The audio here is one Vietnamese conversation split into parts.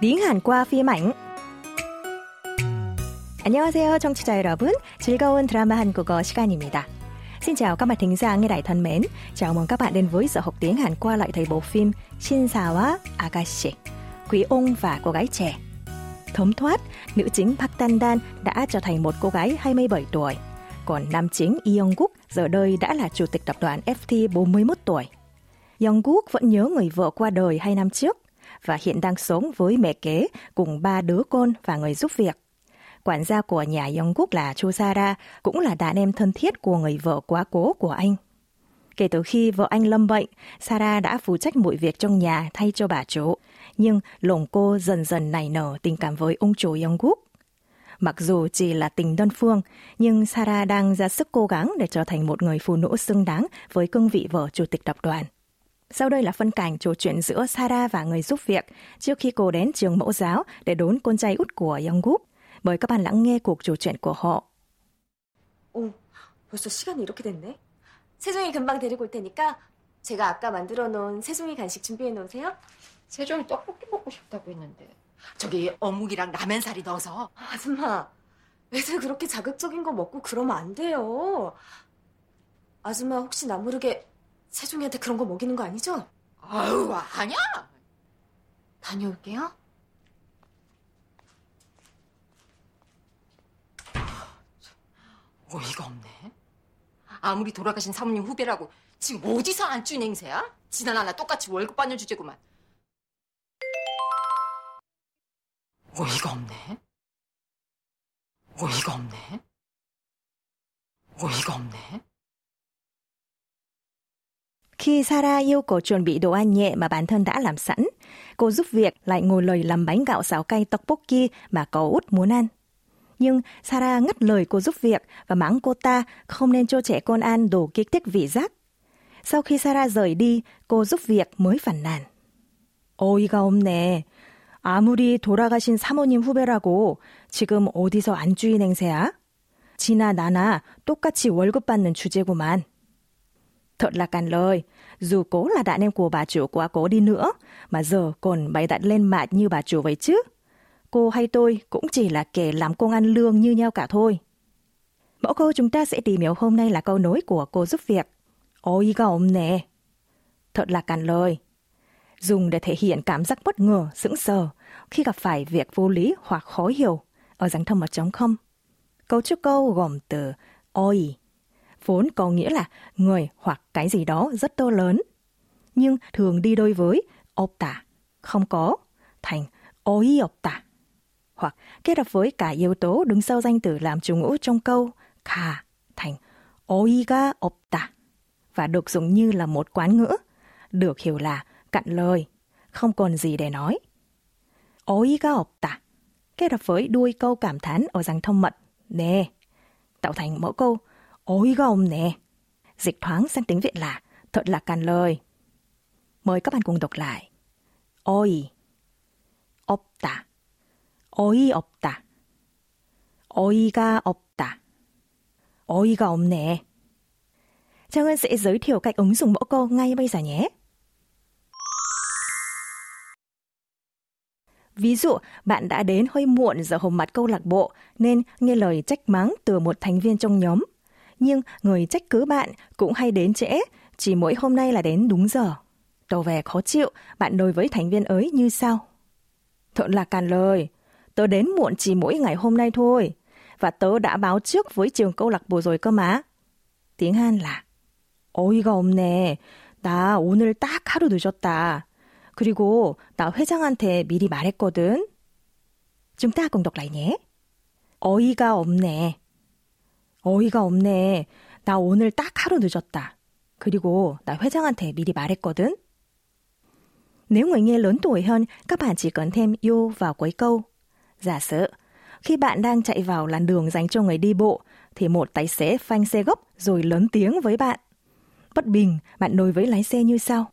tiếng Hàn qua phim ảnh. 안녕하세요, 청취자 여러분. 즐거운 드라마 한국어 시간입니다. Xin chào các bạn thính giả nghe đài thân mến. Chào mừng các bạn đến với giờ học tiếng Hàn qua lại thầy bộ phim Shinsawa Agassi, Quý ông và cô gái trẻ. Thấm thoát, nữ chính Park Tan Dan đã trở thành một cô gái 27 tuổi. Còn nam chính Lee Young-gook giờ đây đã là chủ tịch tập đoàn FT 41 tuổi. Young-gook vẫn nhớ người vợ qua đời 2 năm trước và hiện đang sống với mẹ kế cùng 3 đứa con và người giúp việc. Quản gia của nhà Young-gook là Chu Sara, cũng là đàn em thân thiết của người vợ quá cố của anh. Kể từ khi vợ anh lâm bệnh, Sara đã phụ trách mọi việc trong nhà thay cho bà chủ, nhưng lòng cô dần dần nảy nở tình cảm với ông chủ Young-gook. Mặc dù chỉ là tình đơn phương, nhưng Sara đang ra sức cố gắng để trở thành một người phụ nữ xứng đáng với cương vị vợ chủ tịch tập đoàn. Sau đây là phân cảnh trò chuyện giữa Sara và người giúp việc trước khi cô đến trường mẫu giáo để đón con trai út của Young-gook. Mời các bạn lắng nghe cuộc trò chuyện của họ. 벌써 시간이 이렇게 됐네. 세종이 금방 데리고 올 테니까 제가 아까 만들어 놓은 세종이 간식 준비해 놓으세요. 세종이 떡볶이 먹고 싶다고 했는데. 저기 어묵이랑 라면사리 넣어서. 아줌마, 애들 그렇게 자극적인 거 먹고 그러면 안 돼요. 아줌마 혹시 나 모르게 세종이한테 그런 거 먹이는 거 아니죠? 아유, 아니야. 다녀올게요. 어이가 없네. 아무리 돌아가신 사모님 후배라고 지금 어디서 안 준 행세야? 지난 하나 똑같이 월급 받는 주제구만. 어이가 없네. 어이가 없네. 어이가 없네. Khi Sara yêu cầu chuẩn bị đồ ăn nhẹ mà bản thân đã làm sẵn, cô giúp việc lại ngồi lời làm bánh gạo xào cay tteokbokki mà cậu út muốn ăn. Nhưng Sara ngắt lời cô giúp việc và mắng cô ta không nên cho trẻ con ăn đồ kích thích vị giác. Sau khi Sara rời đi, cô giúp việc mới phàn nàn. 어이가 없네. 아무리 돌아가신 사모님 후배라고 지금 어디서 안 주인 행세야? 지나 나나 똑같이 월급 받는 주제구만. Thật là càn lời, dù cố là đàn em của bà chủ quá cố đi nữa mà giờ còn bày đặt lên mạng như bà chủ vậy chứ. Cô hay tôi cũng chỉ là kẻ làm công ăn lương như nhau cả thôi. Mẫu câu chúng ta sẽ tìm hiểu hôm nay là câu nối của cô giúp việc. 어이가 없네. Thật là càn lời. Dùng để thể hiện cảm giác bất ngờ, sững sờ khi gặp phải việc vô lý hoặc khó hiểu ở dáng thông 1.0. Cấu trúc câu gồm từ 어이, vốn có nghĩa là người hoặc cái gì đó rất to lớn, nhưng thường đi đôi với 없다, không có, thành 어이 없다. Hoặc kết hợp với cả yếu tố đứng sau danh từ làm chủ ngữ trong câu 가 thành 어이가 없다 và được dùng như là một quán ngữ, được hiểu là cạn lời, không còn gì để nói. 어이가 없다 kết hợp với đuôi câu cảm thán ở dạng thông mật nè, tạo thành mẫu câu 어이가 없네. Dịch thoáng sang tiếng Việt là thật là cạn lời. Mời các bạn cùng đọc lại. 어이 없다, 어이 없다, 어이가 없다, 어이가 없네. Trang Ngân sẽ giới thiệu cách ứng dụng mẫu câu ngay bây giờ nhé. Ví dụ, bạn đã đến hơi muộn giờ họp mặt câu lạc bộ nên nghe lời trách mắng từ một thành viên trong nhóm. Nhưng người trách cứ bạn cũng hay đến trễ, chỉ mỗi hôm nay là đến đúng giờ. Tỏ vẻ khó chịu, bạn đối với thành viên ấy như sau. Thật là càn lời, tớ đến muộn chỉ mỗi ngày hôm nay thôi, và tớ đã báo trước với trường câu lạc bộ rồi cơ mà. Tiếng Hàn là 어이가 없네, 나 오늘 딱 하루 늦었다. 그리고 나 회장한테 미리 말했거든. Chúng ta cùng đọc lại nhé. 어이가 없네. 어이가 없네. 나 오늘 딱 하루 늦었다. 그리고 나 회장한테 미리 말했거든. Nếu người nghe lớn tuổi hơn, các bạn chỉ cần thêm yêu vào cuối câu. Giả sử, khi bạn đang chạy vào làn đường dành cho người đi bộ, thì một tài xế phanh xe gấp rồi lớn tiếng với bạn. Bất bình, bạn đối với lái xe như sau.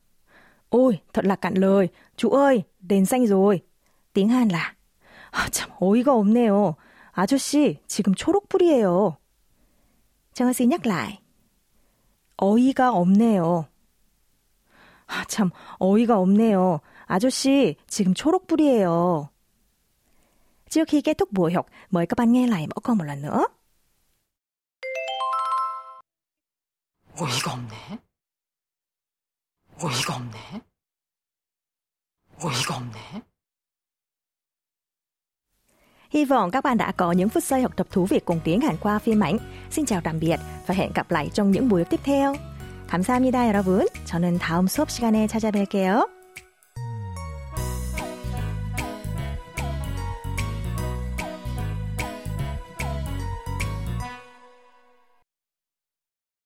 Ôi, thật là cạn lời. Chú ơi, đèn xanh rồi. Tiếng Hàn là 참 어이가 없네요. 아저씨, 지금 초록불이에요. Trang ơi xin nhắc lại. 어이가 없네요. 참 어이가 없네요. 아저씨, 지금 초록불이에요. Trước khi kết thúc buổi học, mời các bạn nghe lại mẫu câu một lần nữa. 어이가 없네. 어이가 없네. 어이가 없네. Hy vọng các bạn đã có những phút giây học tập thú vị cùng tiếng Hàn qua phim ảnh. Xin chào tạm biệt và hẹn gặp lại trong những buổi học tiếp theo. 감사합니다, 여러분. 저는 다음 수업 시간에 찾아뵐게요.